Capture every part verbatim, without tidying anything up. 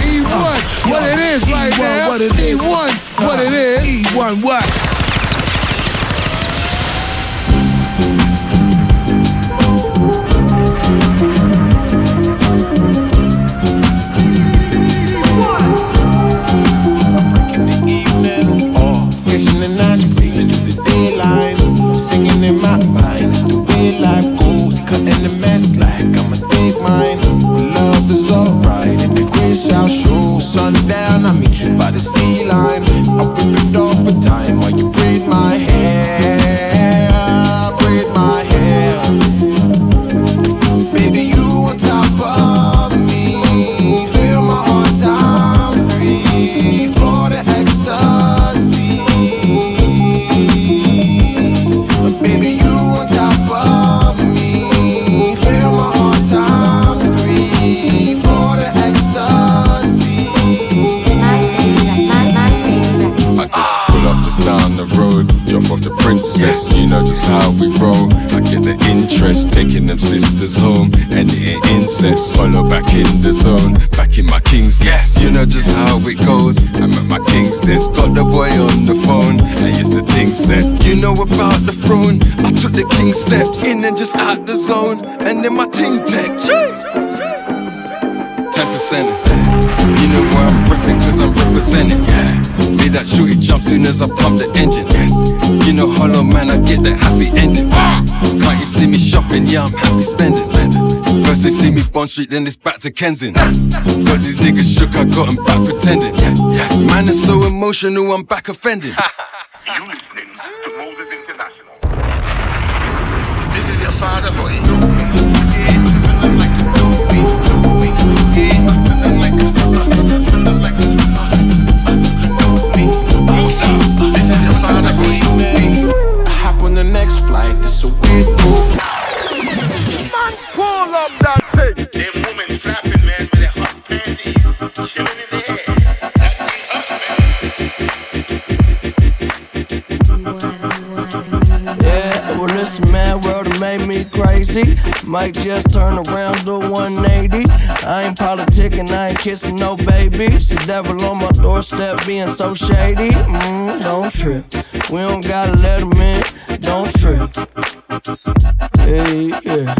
E one, uh, what yo, it is E one, right now. What it is. E one, uh, what it is. E one, what? I'm breaking the evening off, fishing in ice creams through the daylight, singing in my mind. It's the way life goes, cutting the mess like I'ma take mine. Love is alright, and the gray shall show sundown. I meet you by the sea line. I whip it off for time while you braid my hair, braid my hair. Baby, you on top of me, fill my heart time free for the ecstasy. Baby, you on top of me, fill my heart time. Down the road, jump off the princess, you know just how we roll. I get the interest, taking them sisters home and eating incest. Follow back in the zone, back in my king's nest, you know just how it goes. I'm at my king's desk, got the boy on the phone, and it's the thing set. You know about the throne, I took the king steps, in and just out the zone, and then my ting text. ten percent. You know why I'm reppin', cause I'm representing. Yeah. Made that shorty jump soon as I pump the engine. Yes. You know hollow man, I get that happy ending. Ah. Can't you see me shopping? Yeah, I'm happy spending. spending. First they see me Bond Street, then it's back to Kensington. Ah. Got these niggas shook, I got them back pretending. Yeah. Yeah. Man is so emotional, I'm back offended. You listening to Moses International. This is your father, boy. You know me. Yeah, I'm feeling like you know me. Know me. Yeah, I'm feeling like you know me. I'm feeling like you know me. I hop on the next flight, this a weird move. Man, pull up that thing. That woman flapping, man, with that hot panties, chilling in the air. That thing up, man. Yeah, well, this mad world made me crazy. Might just turn around to one eighty. I ain't politicking, I ain't kissing no baby. She devil on my doorstep, being so shady. Mm, don't trip. We don't gotta let him in, don't trip. Hey, yeah.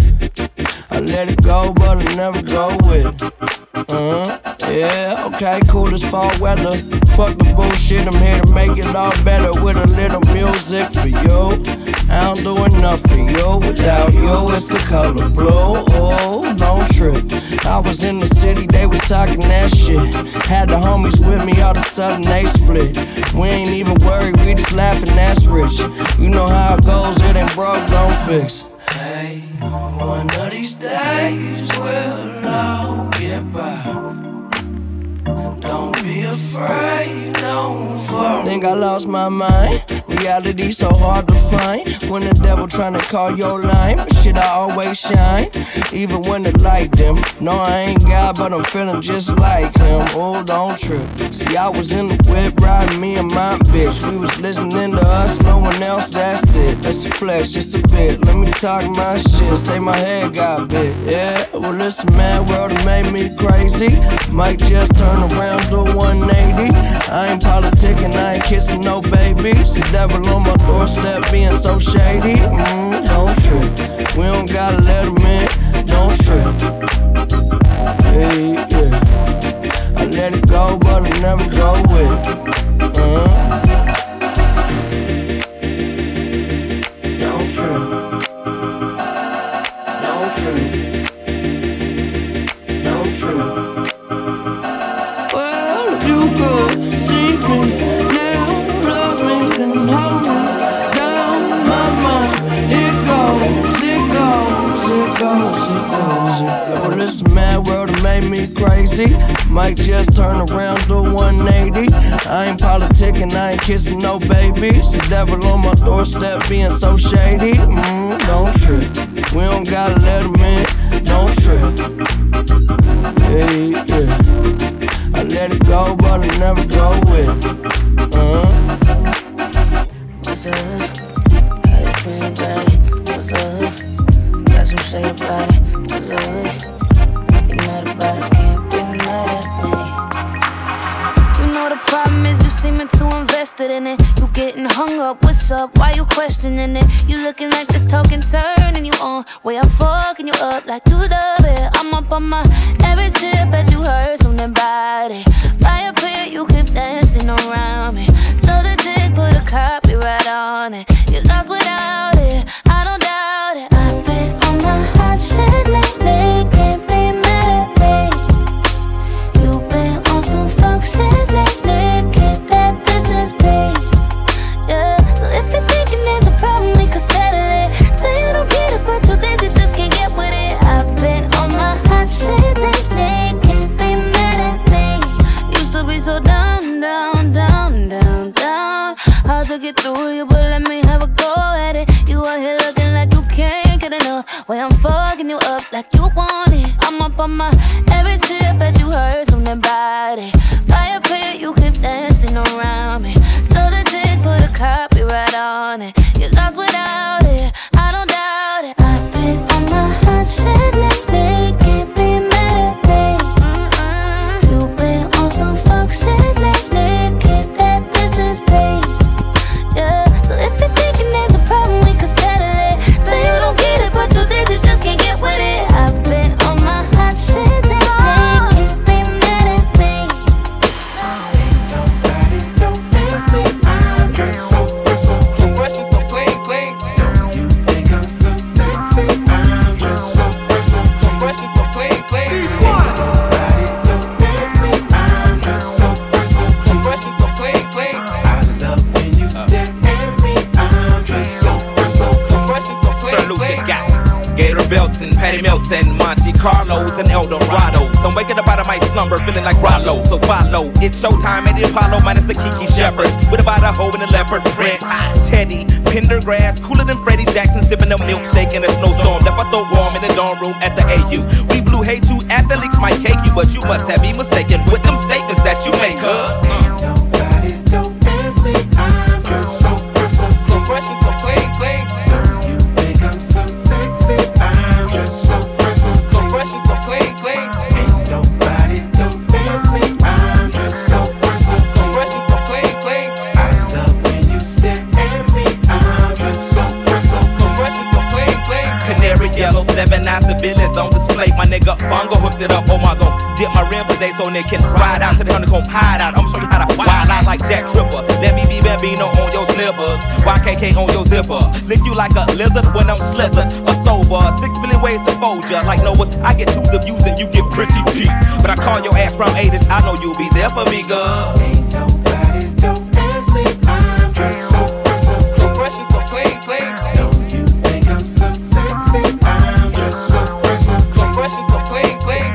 I let it go, but I never go with it. Uh-huh. Yeah, okay, cool as fall weather. Fuck the bullshit, I'm here to make it all better with a little music for you. I don't do enough for you. Without you, it's the color blue. Oh, don't trip. I was in the city, they was talking that shit. Had the homies with me, all of a sudden they split. We ain't even worried, we just laughing, that's rich. You know how it goes, it ain't broke, don't fix. Hey, one of these days we'll all get by. Don't be afraid, don't fall. Think I lost my mind. Reality so hard to find. When the devil tryna call your line, but shit, I always shine. Even when the light dim. No, I ain't God, but I'm feeling just like him. Oh, don't trip. See, I was in the whip riding me and my bitch. We was listening to us, no one else, that's it. Let's flex just a bit. Let me talk my shit. Say my head got big. Yeah, well, this mad world made me crazy. Might just turn around to one eighty. I ain't politicking, I ain't kissing no baby. She devil on my doorstep, being so shady. Mm, don't trip. We don't gotta let him in. Don't trip. Hey, yeah. I let it go, but I never go with it. Uh-huh. Don't trip. Well, this mad world made me crazy. Might just turn around to one eighty. I ain't politicking, I ain't kissing no baby. She devil on my doorstep, being so shady. Mm, don't trip. We don't gotta let him in. Don't trip. Hey, yeah. I let it go, but I never go with it. Uh-huh. What's up? How you feeling, babe? What's up? Got some shade about it. You know the body can't be mad at me. invested in it. You getting hung up, what's up, why you questioning it? You looking like this talking turn and you on. Way I'm fucking you up like you love it. I'm up on my every step, bet you heard something about it. By a pair, you keep dancing around me. So the dick put a copyright on it. You lost without it, I don't doubt it. I've been on my hot shit lately, can't be mad at me. You've been on some fuck shit lately, can't let business be. Yeah, so if you're thinking there's a problem, we could settle it. Say you don't get it, but two days you just can't get with it. I've been on my hot shit lately, can't be mad at me. Used to be so down, down, down, down, down. Hard to get through you, but let me have a go at it. You out here looking like you can't get enough. Way I'm fucking you up like you want it. I'm up on my every step, bet you heard something about it. By a pair, you keep dancing around me. So the dick put a copyright on it. You lost without it, I don't doubt it. I've been on my hot shit lately, can't be mad at me. Mm-mm. You've been on some fuck shit lately, can't let business be. Yeah, so if you're thinking there's a problem, we could settle it. Say you don't get it, but two days you just can't get with it. I've been on my hot shit lately, can't be mad at me. Ain't nobody don't ask me, I'm just so fresh, so, so fresh and so clean, clean. Don't you think I'm so sexy? I'm just so fresh, so, so fresh and so clean, clean. Ain't nobody don't ask me, I'm just so fresh, so, so fresh and so clean, clean. I love when you stare at me, I'm just so fresh, so, so fresh and so clean, clean. Gator belts and Patty Melts and Monte Carlos and El Dorados. I'm waking up out of my slumber feeling like Rollo, so follow. It's showtime at the Apollo minus the Kiki Shepherds. With about a hoe and a leopard print. Teddy, Pendergrass, cooler than Freddie Jackson, sipping a milkshake in a snowstorm. That I throw warm in the dorm room at the A U. We blue hate you, athletes might cake you, but you must have me mistaken with them statements that you make, huh? Ain't nobody don't ask me, I'm just so fresh, so, so fresh and so clean, clean. Don't you think I'm so sexy? I'm just so fresh, so, so fresh and so clean, clean. Ain't nobody don't ask me, I'm just so fresh, so, so fresh and so clean, clean. I love when you stare at me, I'm just so fresh, so, so fresh and so clean, clean. Canary yellow, seven nine civilians on display. My nigga Bongo hooked it up, oh my god. Dip my rim today so they can ride out to the honeycomb hideout. I'm showing you how to wild out like Jack Tripper. Let me be Bambino on your slippers, Y K K on your zipper. Lick you like a lizard when I'm slizzard or sober. Six million ways to fold ya, like Noah's. I get twos of views and you get pretty deep. But I call your ass from eighties, I know you'll be there for me, girl. Ain't nobody don't ask me, I'm just so fresh, so, so fresh and so clean, clean. Don't you think I'm so sexy? I'm just so fresh, so, so fresh and so clean, clean.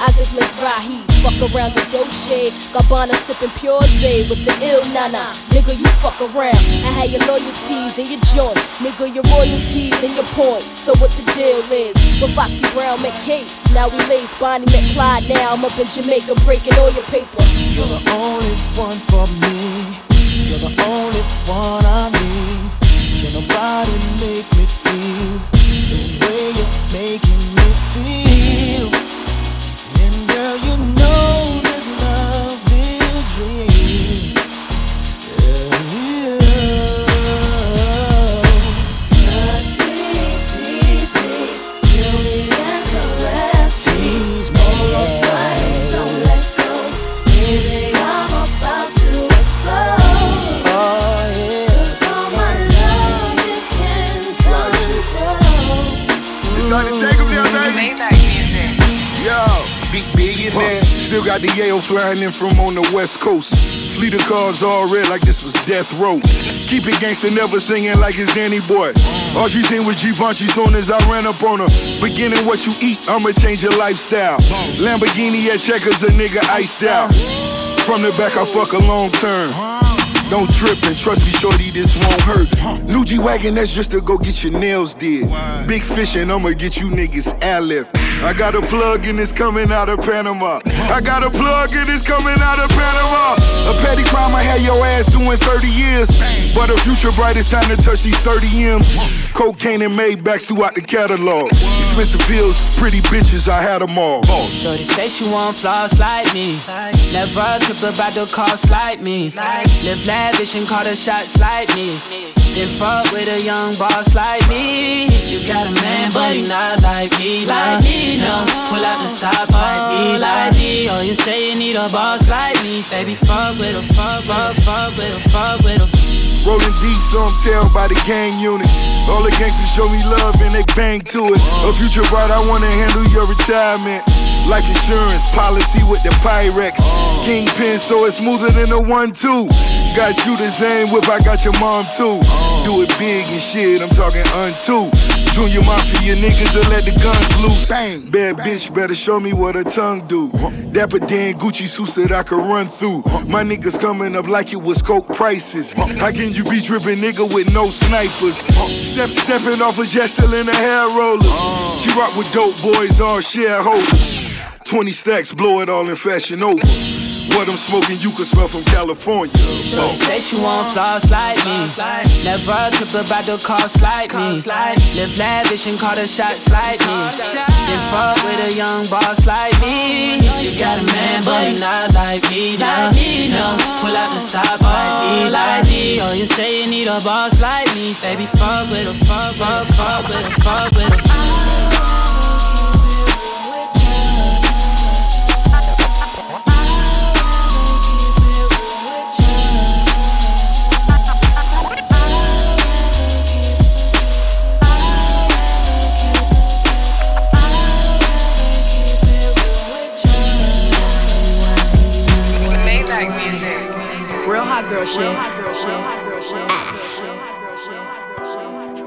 Isaac Mizrahi, fuck around the dope shade. Gabbana sipping pure Zay with the ill nana. Nigga, you fuck around. I had your loyalties and your joint. Nigga, your royalties and your points. So what the deal is? With Foxy Brown met Kate. Now we lays Bonnie met Clyde. Now I'm up in Jamaica breaking all your paper. You're the only one for me. You're the only one I need. Can nobody make me feel the way you're making me feel? Girl, you know this love is real. Yeah, yeah. Touch me, seize me, feel me and caress me. She's more tight, don't let go. Baby, I'm about to explode. Oh yeah. 'Cause all my love you can control. It's time to take 'em down, baby. Maybach music. Yo. Big billionaire, still got the Yale flying in from on the west coast. Fleet of cars all red like this was death row. Keep it gangsta, never singing like it's Danny Boy. All she seen was Givenchy soon as I ran up on her. Beginning what you eat, I'ma change your lifestyle. Lamborghini at Checkers, a nigga iced out. From the back I fuck a long term. Don't trip and trust me shorty, this won't hurt. New G-Wagon, that's just to go get your nails did. Big fish and I'ma get you niggas airlift. I got a plug and it's coming out of Panama. I got a plug and it's coming out of Panama. A petty crime, I had your ass doing thirty years. But the future bright, it's time to touch these thirty M's. Cocaine and Maybachs throughout the catalog. Expensive pills, pretty bitches, I had them all. So they say she want flaws like me. Never a clip about the cost like me. Live lavish and call the shots like me. Then fuck with a young boss like me. You got a man, but he not like me, like me, no. Pull out the stop like me, like me. Oh, you say you need a boss like me. Baby, fuck with a fuck, fuck, fuck with a fuck with a. Rolling deep, so I'm tailed by the gang unit. All the gangsters show me love and they bang to it. A future bride, I wanna handle your retirement. Life insurance policy with the Pyrex. Kingpin, so it's smoother than a one two. Got you the same whip, I got your mom too. Do it big and shit, I'm talking unto. Junior Mafia niggas will let the guns loose. Bad bitch better show me what her tongue do. Dapper Dan Gucci suits that I could run through. My niggas coming up like it was coke prices. How can you be dripping nigga with no snipers? Step, stepping off a jet still in the hair rollers. She rock with dope boys, all shareholders. twenty stacks, blow it all in fashion over. What I'm smoking, you can smell from California. So oh. Say she want flaws like me. Never a clip about the cost like me. Live lavish and call the shots like me. Then fuck with a young boss like me. You got a man, but he not like me, like me, no. Pull out the stop like me, like me. Oh, you say you need a boss like me. Baby, fuck with a fuck, fuck, fuck with a fuck with a fuck. Girl shit.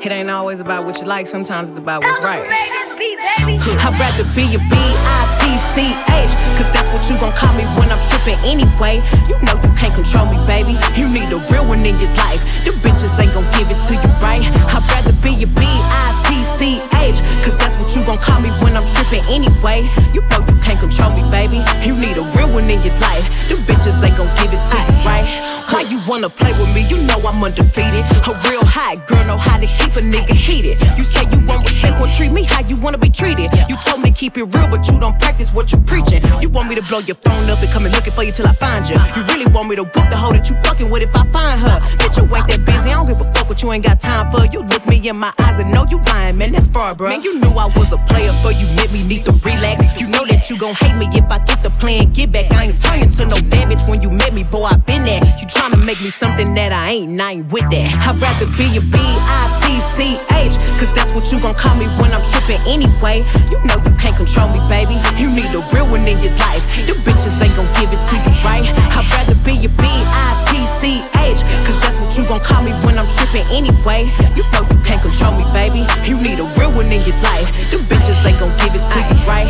It ain't always about what you like, sometimes it's about what's right. I'd rather be a B I T C H, cause that's what you gon' call me when I'm trippin' anyway. You know you can't control me, baby. You need a real one in your life. Them bitches ain't gon' give it to you, right? I'd rather be a B I T C H, cause that's what you gon' call me when I'm trippin' anyway. You know you can't control me, baby. You need a real one in your life. Them bitches ain't gon' give it to you, right? Why you wanna play with me? You know I'm undefeated. A real hot girl know how to keep a nigga heated. You say you want respect, well treat me how you wanna be treated. You told me to keep it real, but you don't practice what you preaching. You want me to blow your phone up and come and looking for you till I find you. You really want me to whoop the hoe that you fucking with if I find her. Bitch, you ain't that busy, I don't give a fuck what you ain't got time for. You look me in my eyes and know you lying, man, that's far, bruh. Man, you knew I was a player, but you let me need to relax. You know that you gon' hate me if I get the plan, get back. I ain't turning to no damage when you met me, boy, I been there. You tryna make me something that I ain't, and I ain't with that. I'd rather be a B I T C H, cause that's what you gon' call me when I'm trippin' anyway. You know you can't control me, baby. You need a real one in your life. Them bitches ain't gon' give it to you, right? I'd rather be a B I T C H, cause that's what you gon' call me when I'm trippin' anyway. You know you can't control me, baby. You need a real one in your life. Them bitches ain't gon' give it to you, right?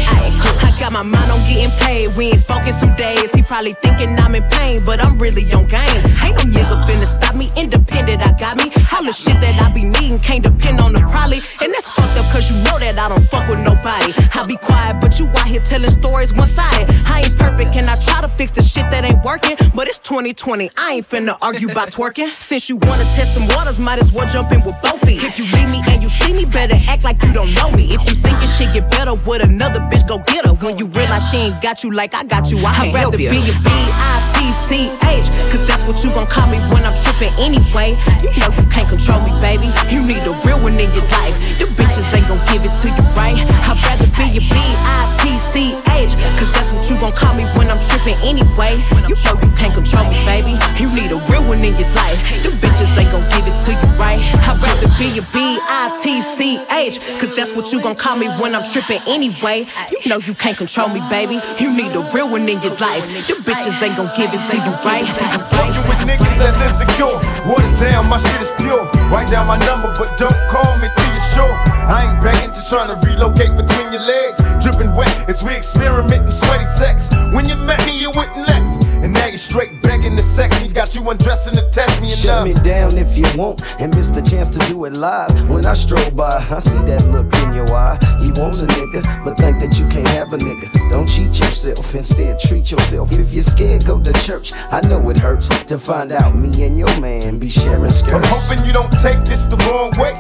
I got my mind on getting paid. We ain't spoken some days. He probably thinking I'm in pain, but I'm really on game. Ain't no nigga finna stop me. Independent, I got me. All the shit that I be needing can't depend on the probably. And that's fucked up, cause you know that I don't fuck with nobody. I be quiet, but you out here telling stories one-sided. I ain't perfect, and I try to fix the shit that ain't working. But it's twenty twenty, I ain't finna argue about twerking. Since you wanna test them waters, might as well jump in with both feet. If you leave me and you see me, better act like you don't know me. If you thinking shit get better with another bitch, go get her. When you realize she ain't got you like I got you, I can't help you. I'd rather be a B I T C H, cause that's what you gon' call me when I'm trippin' anyway. You know you can't control me, baby. You need a real one in your life. Them bitches ain't gon' give it to you, right? I'd rather be a B I T C H, cause that's what you gon' call me when I'm trippin' anyway. You know you can't control me, baby. You need a real one in your life. Them bitches ain't gon' give it to you, right? I'd rather be a B I T C H, cause that's what you gon' call me when I'm trippin' anyway. You know you can't control me, baby. You need a real one in your life. Them bitches ain't gon' give it to you, right? I'm fucking with niggas that's insecure. Water down, my shit is pure. Write down my number, but don't call me till you're sure. I ain't begging, just trying to relocate between your legs. Dripping wet as we experimenting sweaty sex. When you met me, you wouldn't let me. And now you're straight begging to sex me. Got you undressing to test me. And Shut me down if you won't, and miss the chance to do it live. When I stroll by, I see that look in your eye. You wants a nigga, but think that you can't have a nigga. Don't cheat yourself, instead treat yourself. If you're scared, go to church. I know it hurts to find out me and your man be sharing skirts. I'm hoping you don't take this the wrong way,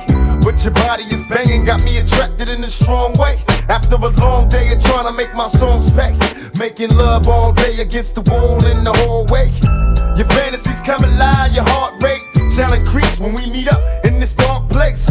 but your body is banging, got me attracted in a strong way. After a long day of trying to make my songs back, making love all day against the wall in the hallway. Your fantasies come alive, your heart rate shall increase when we meet up in this dark place.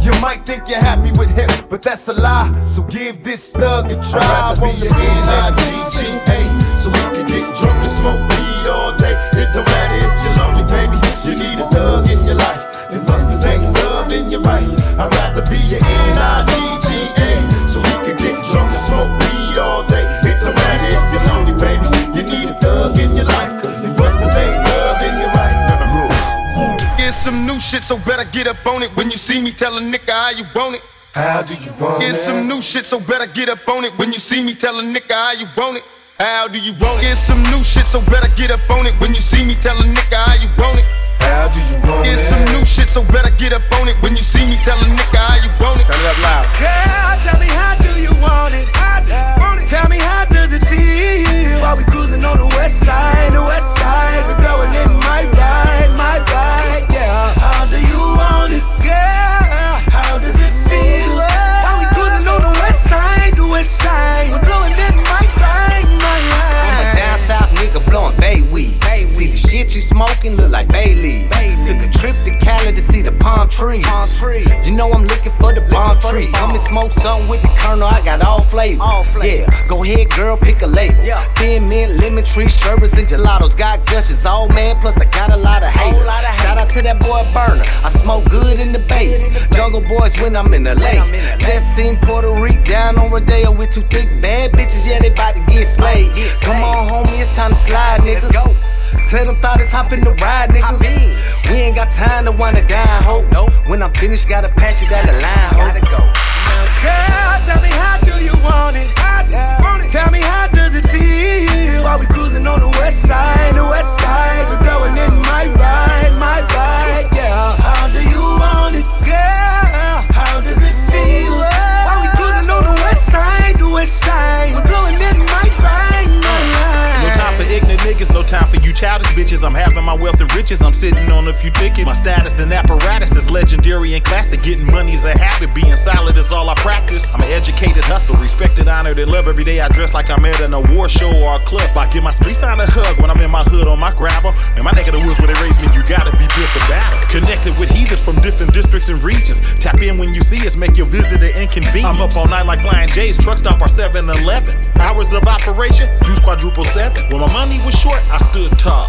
You might think you're happy with him, but that's a lie, so give this thug a try. I'd rather be an N I G G A, so you can get drunk and smoke weed all day. It don't matter if you're lonely, baby, you need a thug in your life. Cause busters ain't love in your right. I'd rather be an N I G G A, so you can get drunk and smoke weed all day. It don't matter if you're lonely, baby, you need a thug in your life. Cause these busters ain't love in your right. Here's some new shit, so better get up on it. When you see me, tell a nigga how you want it. How do you want it? Here's some new shit, so better get up on it. When you see me, tell a nigga how you want it. How do you want it? Here's some new shit, so better get up on it. When you see me, tell a nigga how you want it. How do you want it? Here's some new shit, so better get up on it. When you see me, tell a nigga how you want it. Turn it up loud. Girl, tell me how do you want it? How do you want it? Tell me how does it feel? While we cruising on the west side, the west side, we're blowing in my ride, my ride. Yeah, how do you want it, girl? How does it feel? While we cruising on the west side, the west side, we're blowing in my ride, my ride. I'm a down south nigga blowing bay weed. See the shit you smoking look like Bailey. Took a trip to Cali to see the palm tree. Palm tree. You know I'm looking for the palm tree. Come and smoke something with the Colonel, I got all flavors. All flavors. Yeah, go ahead girl, pick a label. Yeah. Thin mint, lemon tree, sherbets and gelatos. Got gushes, old man, plus I got a lot of haters. Lot of Shout haters. Out to that boy Burner, I smoke good in the bay. Jungle Boys when I'm in the lake. Just seen Puerto Rico down on Rodeo with two thick bad bitches, yeah they bout to get slayed. Get slayed. Come on homie, it's time to slide nigga. Let's go. Tell them thought it's hop in the ride, nigga. We ain't got time to wanna die, ho. Nope. When I'm finished, gotta pass you down the line, ho. Gotta go. Girl, tell me how do you want it? How do you want it? Tell me how does it feel? While we cruising on the west side, the west side, we're blowing in my ride, my ride, yeah. How do you want it, girl? How does it feel? While we cruising on the west side, the west side, we're blowing in my ride, my ride. No time for ignorant niggas, no time for you childish bitches. I'm having my wealth and riches, I'm sitting on a few tickets. My status and apparatus is legendary and classic. Getting money's a habit, being solid is all I practice. I'm an educated hustler, respected, honored, and loved. Every day I dress like I'm at an award show or a club. I give my street sign a hug when I'm in my hood on my gravel. In my neck of the woods where they raised me, you gotta be built for battle. Connected with heathens from different districts and regions. Tap in when you see us, make your visit an inconvenience. I'm up all night like flying J's, truck stop our seven eleven. Hours of operation, juice quadruple seven. When my money was short, I stood tall.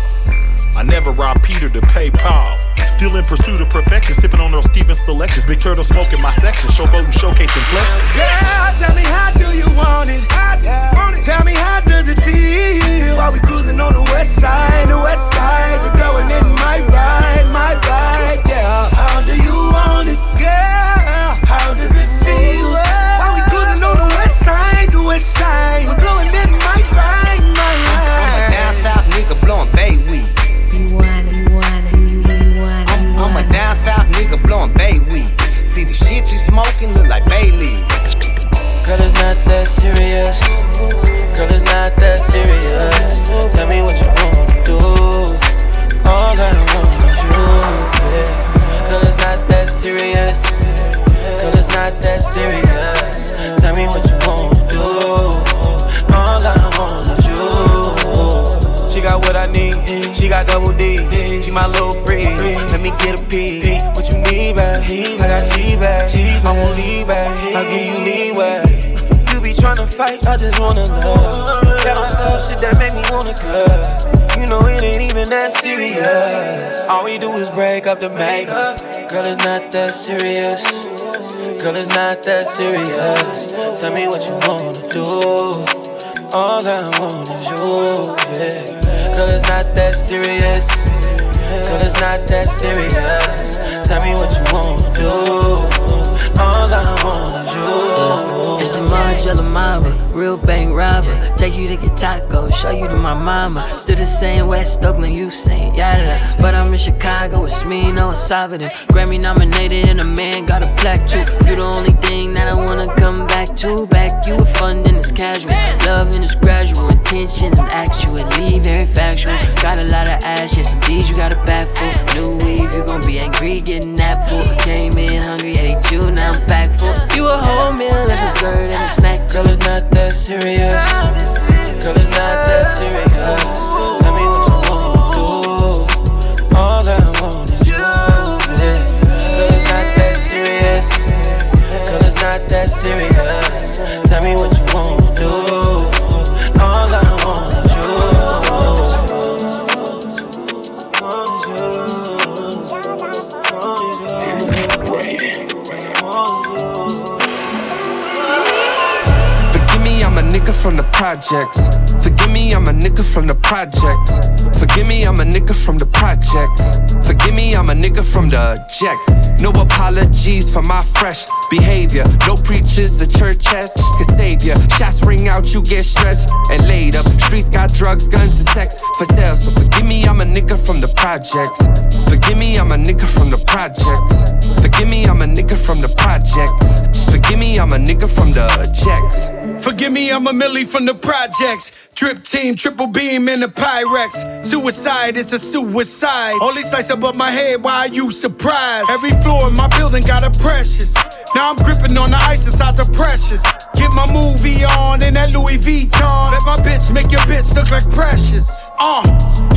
I never robbed Peter to pay Paul. Still in pursuit of perfection, sipping on those Steven selections. Big Turtle smoking my section, showboating, showcasing flex. Girl, tell me how do you want it? How do you want it? Tell me how does it feel? While we cruising on the west side, the west side, we're blowing in my ride, my ride, yeah. How do you want it, girl? How does it feel? While we cruising on the west side, the west side, we're blowing in my ride, my ride. I'm a down south nigga blowing bay weed. You want it, you want it, you, you want it. I'm, I'm a down south nigga blowing bay weed. See the shit you smoking look like Bailey. Girl, it's not that serious. Girl, it's not that serious. Tell me what you wanna do. All I wanna do, yeah. Girl, it's not that serious. Girl, it's not that serious. Tell me what you wanna do. All I wanna do. She got what I need, she got double D. She my little freak, let me get a peek. What you need back, I got G back. I won't leave back, I'll give you leeway. You be tryna fight, I just wanna love. That on some shit that make me wanna cut. You know it ain't even that serious. All we do is break up the makeup. Girl, it's not that serious. Girl, it's not that serious. Tell me what you wanna do. All I want is you, yeah. Girl, it's not that serious. Girl, it's not that serious. Tell me what you wanna do. All songs I don't wanna do. It's the Margiela Mamba, real bank robber. Take you to get tacos, show you to my mama. Still the same West Oakland, you saying yada da. But I'm in Chicago, it's me, no it's Salvador. Grammy nominated and a man got a plaque too. You the only thing that I wanna come back to. Back you with fun and it's casual, love and it's gradual. Intentions and actual, leave very factual. Got a lot of ashes, indeed you got a bad fool. New weave, you gon' be angry getting that fool. Came in hungry, ate you, now I'm back full. You a whole meal, a dessert and a snack. Girl, it's not that serious. Girl, it's not that serious. Tell me what you wanna do. All that I want is you, yeah. Girl, it's not that serious. Girl, it's not that serious. Tell me what you wanna do. All I want is you. Want is you. Want is you. Forgive me, I'm a nigga from the projects. Forgive me, I'm a nigga from the projects. Forgive me, I'm a nigga from the projects. Forgive me, I'm a nigga from the jacks. No apologies for my fresh behavior. No preachers, the church has can save ya. Shots ring out, you get stretched and laid up. Streets got drugs, guns, and sex for sale. So forgive me, I'm a nigga from the projects. Forgive me, I'm a nigga from the projects. Forgive me, I'm a nigga from the projects. Forgive me, I'm a nigga from the jacks. Forgive me, I'm a millie from the projects. Drip team, triple beam, and the Pyrex. Suicide, it's a suicide. Only slice above my head, why are you surprised? Every floor in my building got a precious. Now I'm gripping on the ice inside the precious. Get my movie on in that Louis Vuitton. Let my bitch make your bitch look like precious. Uh,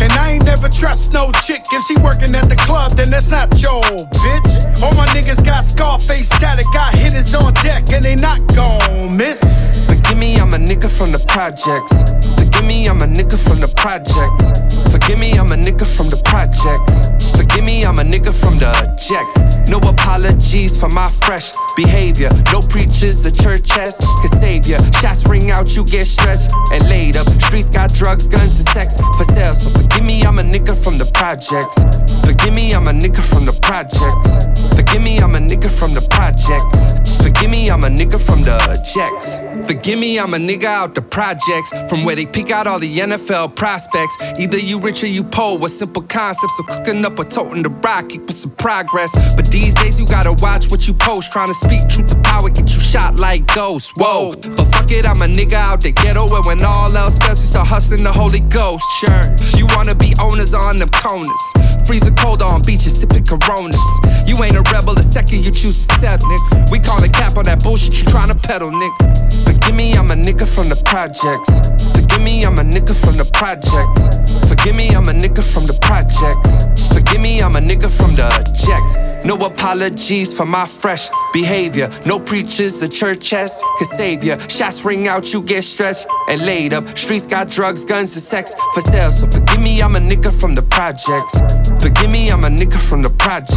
and I ain't never trust no chick. If she working at the club, then that's not your bitch. All my niggas got Scarface static. Got hitters on deck and they not gon' miss. Forgive me, I'm a nigga from the projects. Forgive me, I'm a nigga from the projects. Forgive me, I'm a nigga from the projects. Forgive me, I'm a nigga from the jacks. No apologies for my fresh behavior. No preachers, the church has can save ya. Shots ring out, you get stretched and laid up. Streets got drugs, guns, and sex for sale. So forgive me, I'm a nigga from the projects. Forgive me, I'm a nigga from the projects. Forgive me, I'm a nigga from the projects. Forgive me, I'm a nigga from the jacks. Forgive me, I'm a nigga out the projects. From where they pick out all the N F L prospects. Either you rich or you poor with simple concepts. So cooking up or toting the rock equals some progress. But these days you gotta watch what you post. Trying to speak truth to power, get you shot like ghosts. Whoa, but fuck it, I'm a nigga out the ghetto. And when all else fails, you start hustling the Holy Ghost. Sure, you wanna be owners on them corners. Freezing cold on beaches, sipping Coronas. You ain't a rebel the second you choose to settle, nigga. We call it cap on that bullshit you tryna peddle, nigga. Forgive me, I'm a nigga from the projects. Forgive me, I'm a nigga from the projects. Forgive me, I'm a nigga from the projects. Forgive me, I'm a nigga from the jacks. No apologies for my fresh behavior. No preachers, the church has can save ya. Shots ring out, you get stretched and laid up. Streets got drugs, guns, and sex for sale. So forgive me, I'm a nigga from the projects. Forgive me, I'm a nigga from the projects.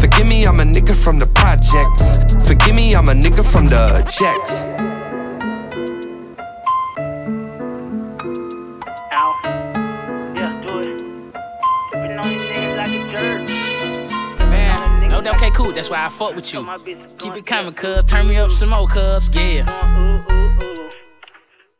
Forgive me, I'm a nigga from the projects. Forgive me, I'm a nigga from the jacks. Okay, cool, that's why I fuck with you. Keep it coming, cuz. Turn me up some more, cuz. Yeah.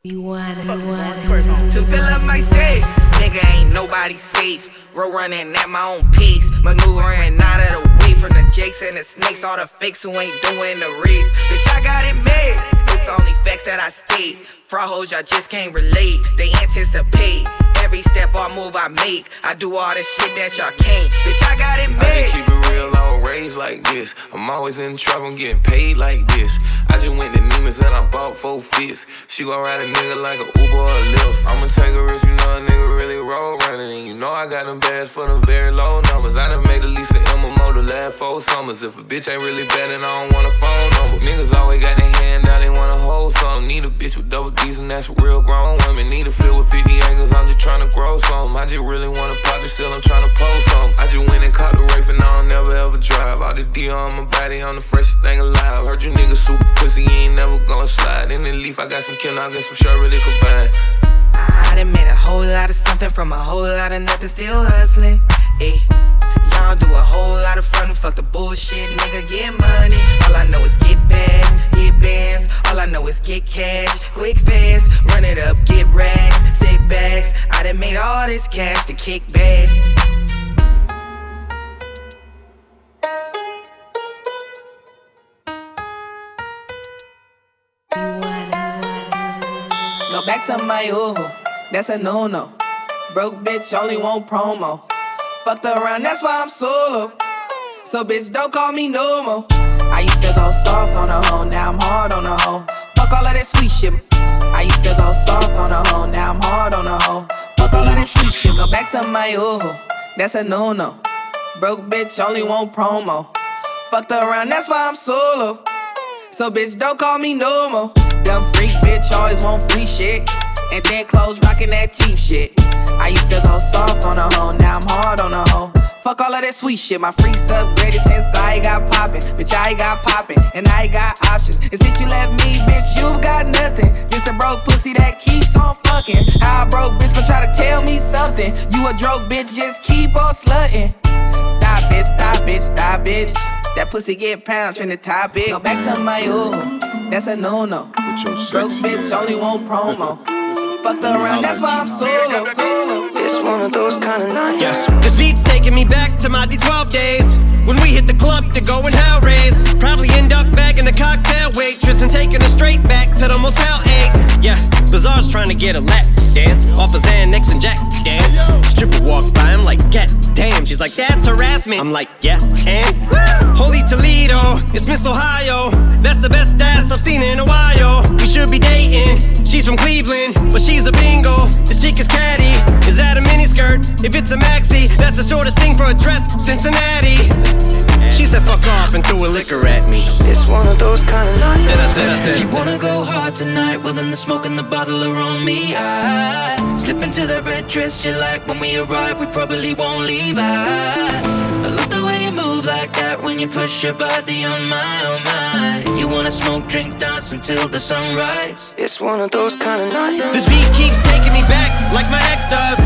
You wanna, you wanna. To fill up my safe. Nigga, ain't nobody safe. Road running at my own pace. Maneuvering out of the way from the jakes and the snakes. All the fakes who ain't doing the race. Bitch, I got it made. It's only facts that I state. Fraud hoes, y'all just can't relate. They anticipate. Every step or move I make, I do all this shit that y'all can't. Bitch, I got it made. I just keep it real, I was raised like this. I'm always in trouble, getting paid like this. I just went to Neiman's and I bought four fits. She gon' ride a nigga like a Uber or a Lyft. I'ma take a risk, you know a nigga really roll running. And you know I got them bads for the very low numbers. I done made at least an M M O the last four summers. If a bitch ain't really bad, then I don't want a phone number. Niggas always got their hand out, they wanna hold something. Need a bitch with double D's and that's real grown women. Need a field with fifty acres, I'm just trying to grow some. I just really wanna pop this still, I'm trying to post some. I just went and caught the Wraith and I don't never ever drive. All the D on my body, I'm the freshest thing alive. Heard you niggas super pussy, you ain't never gonna slide. In the leaf, I got some kill, I got some shirt really combined. I done made a whole lot of something from a whole lot of nothing, still hustling. Ayy, y'all do a whole lot of frontin' fuck the bullshit, nigga, get money. All I know is get bags, get bands. All I know is get cash, quick fast. Run it up, get racks, sit backs. I done made all this cash to kick back. Go back to my Uber, that's a no-no. Broke bitch, only want promo. Fucked around, that's why I'm solo. So bitch, don't call me no more. I used to go soft on a hoe, now I'm hard on a hoe. Fuck all of that sweet shit. I used to go soft on a hoe, now I'm hard on a hoe. Fuck all of that sweet shit. Go back to my Uber, that's a no-no. Broke bitch, only want promo. Fucked around, that's why I'm solo. So bitch, don't call me no more. Dumb freak bitch, always want free shit. And then clothes rockin' that cheap shit. I used to go soft on a hoe, now I'm hard on a hoe. Fuck all of that sweet shit, my freaks upgraded since I got poppin'. Bitch, I got poppin', and I got options. And since you left me, bitch, you got nothing. Just a broke pussy that keeps on fuckin'. How a broke bitch gon' try to tell me something. You a broke bitch, just keep on sluttin'. Stop it, stop it, stop it. That pussy get pound, trying to top it. Go back to my Uber, that's a no-no. Broke bitch, only want promo. Fucked around, that's why I'm solo. It's one of those kind of nights. Yes. This beat's taking me back to my D twelve days. When we hit the club, to go and hell raise. Probably end up bagging a cocktail waitress and taking her straight back to the Motel eight. Yeah, Bazaar's trying to get a lap dance off of Xanax and Jack. Damn, stripper walk by, I'm like, god damn. She's like, that's harassment. I'm like, yeah, and woo! Holy Toledo, it's Miss Ohio. That's the best ass I've seen in a while. We should be dating. She's from Cleveland, but she's a bingo. This chick is catty. Is that a miniskirt? If it's a maxi, that's the shortest thing for a dress. Cincinnati. She said fuck off and threw a liquor at me. It's one of those kind of nights. Then I said, I said, if you wanna go hard tonight, well then the smoke and the bottle are on me. I slip into the red dress you like. When we arrive, we probably won't leave. I, I love the way you move like that. When you push your body on my, on my. You wanna smoke, drink, dance until the sun rises. It's one of those kind of nights. This beat keeps taking me back like my ex does.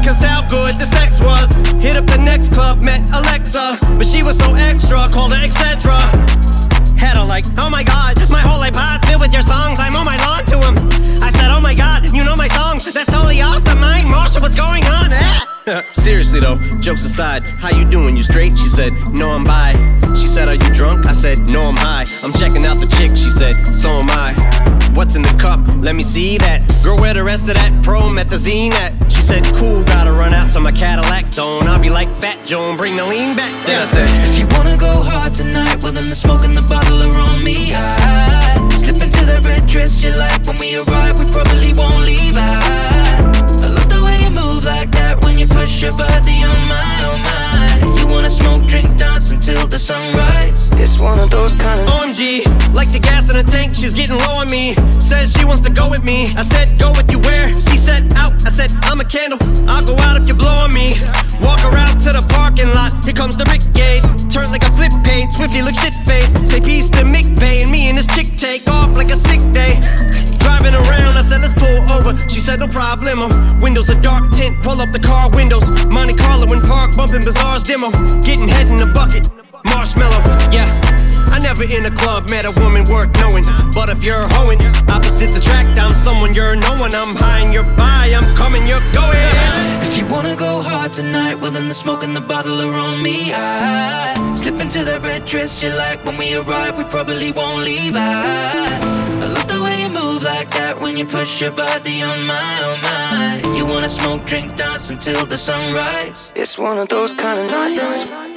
Cause how good the sex was. Hit up the next club, met Alexa, but she was so extra, called her et cetera. Had her like, oh my god, my whole iPod's filled with your songs. I'm on my lawn to him. I said, oh my god, you know my songs. That's totally awesome, mine, Marsha, what's going on? Ah. Seriously though, jokes aside, how you doing, you straight? She said, no, I'm bi. She said, are you drunk? I said, no, I'm high. I'm checking out the chick, she said, so am I. What's in the cup? Let me see that. Girl, where the rest of that promethazine at? She said, cool, gotta run out to my Cadillac zone. I'll be like Fat Joe and bring the lean back. Then yeah. I said, if you wanna go hard tonight, well then the smoke and the bottle are on me. I slip into the red dress you like. When we arrive, we probably won't leave. I, I love the way you move like that. When you push your body on my, on my. You wanna smoke, drink, dance until the sun rises. It's one of those kind of O M G, like the gas in the tank, she's getting low on me. Says she wants to go with me. I said, go with you where? She said, out. I said, I'm a candle. I'll go out if you blow on me. Walk around to the parking lot. Here comes the brigade. Turn like a flip page. Swifty look shit-faced. Say peace to McVay. And me and this chick take off like a sick day. Driving around, I said, let's pull over. She said, no problemo. Windows a dark tint. Pull up the car windows. Monte Carlo in park. Bumping Bazaar's demo. Getting head in the bucket. Marshmallow, yeah. I never in a club met a woman worth knowing. But if you're hoeing, opposite the track, I'm someone you're no one. I'm high and you're by, I'm coming, you're going. If you wanna go hard tonight, well then the smoke and the bottle are on me. I slip into the red dress you like. When we arrive, we probably won't leave. I, I love the way you move like that. When you push your body on my, on my. You wanna smoke, drink, dance until the sun rises. It's one of those kind of nights.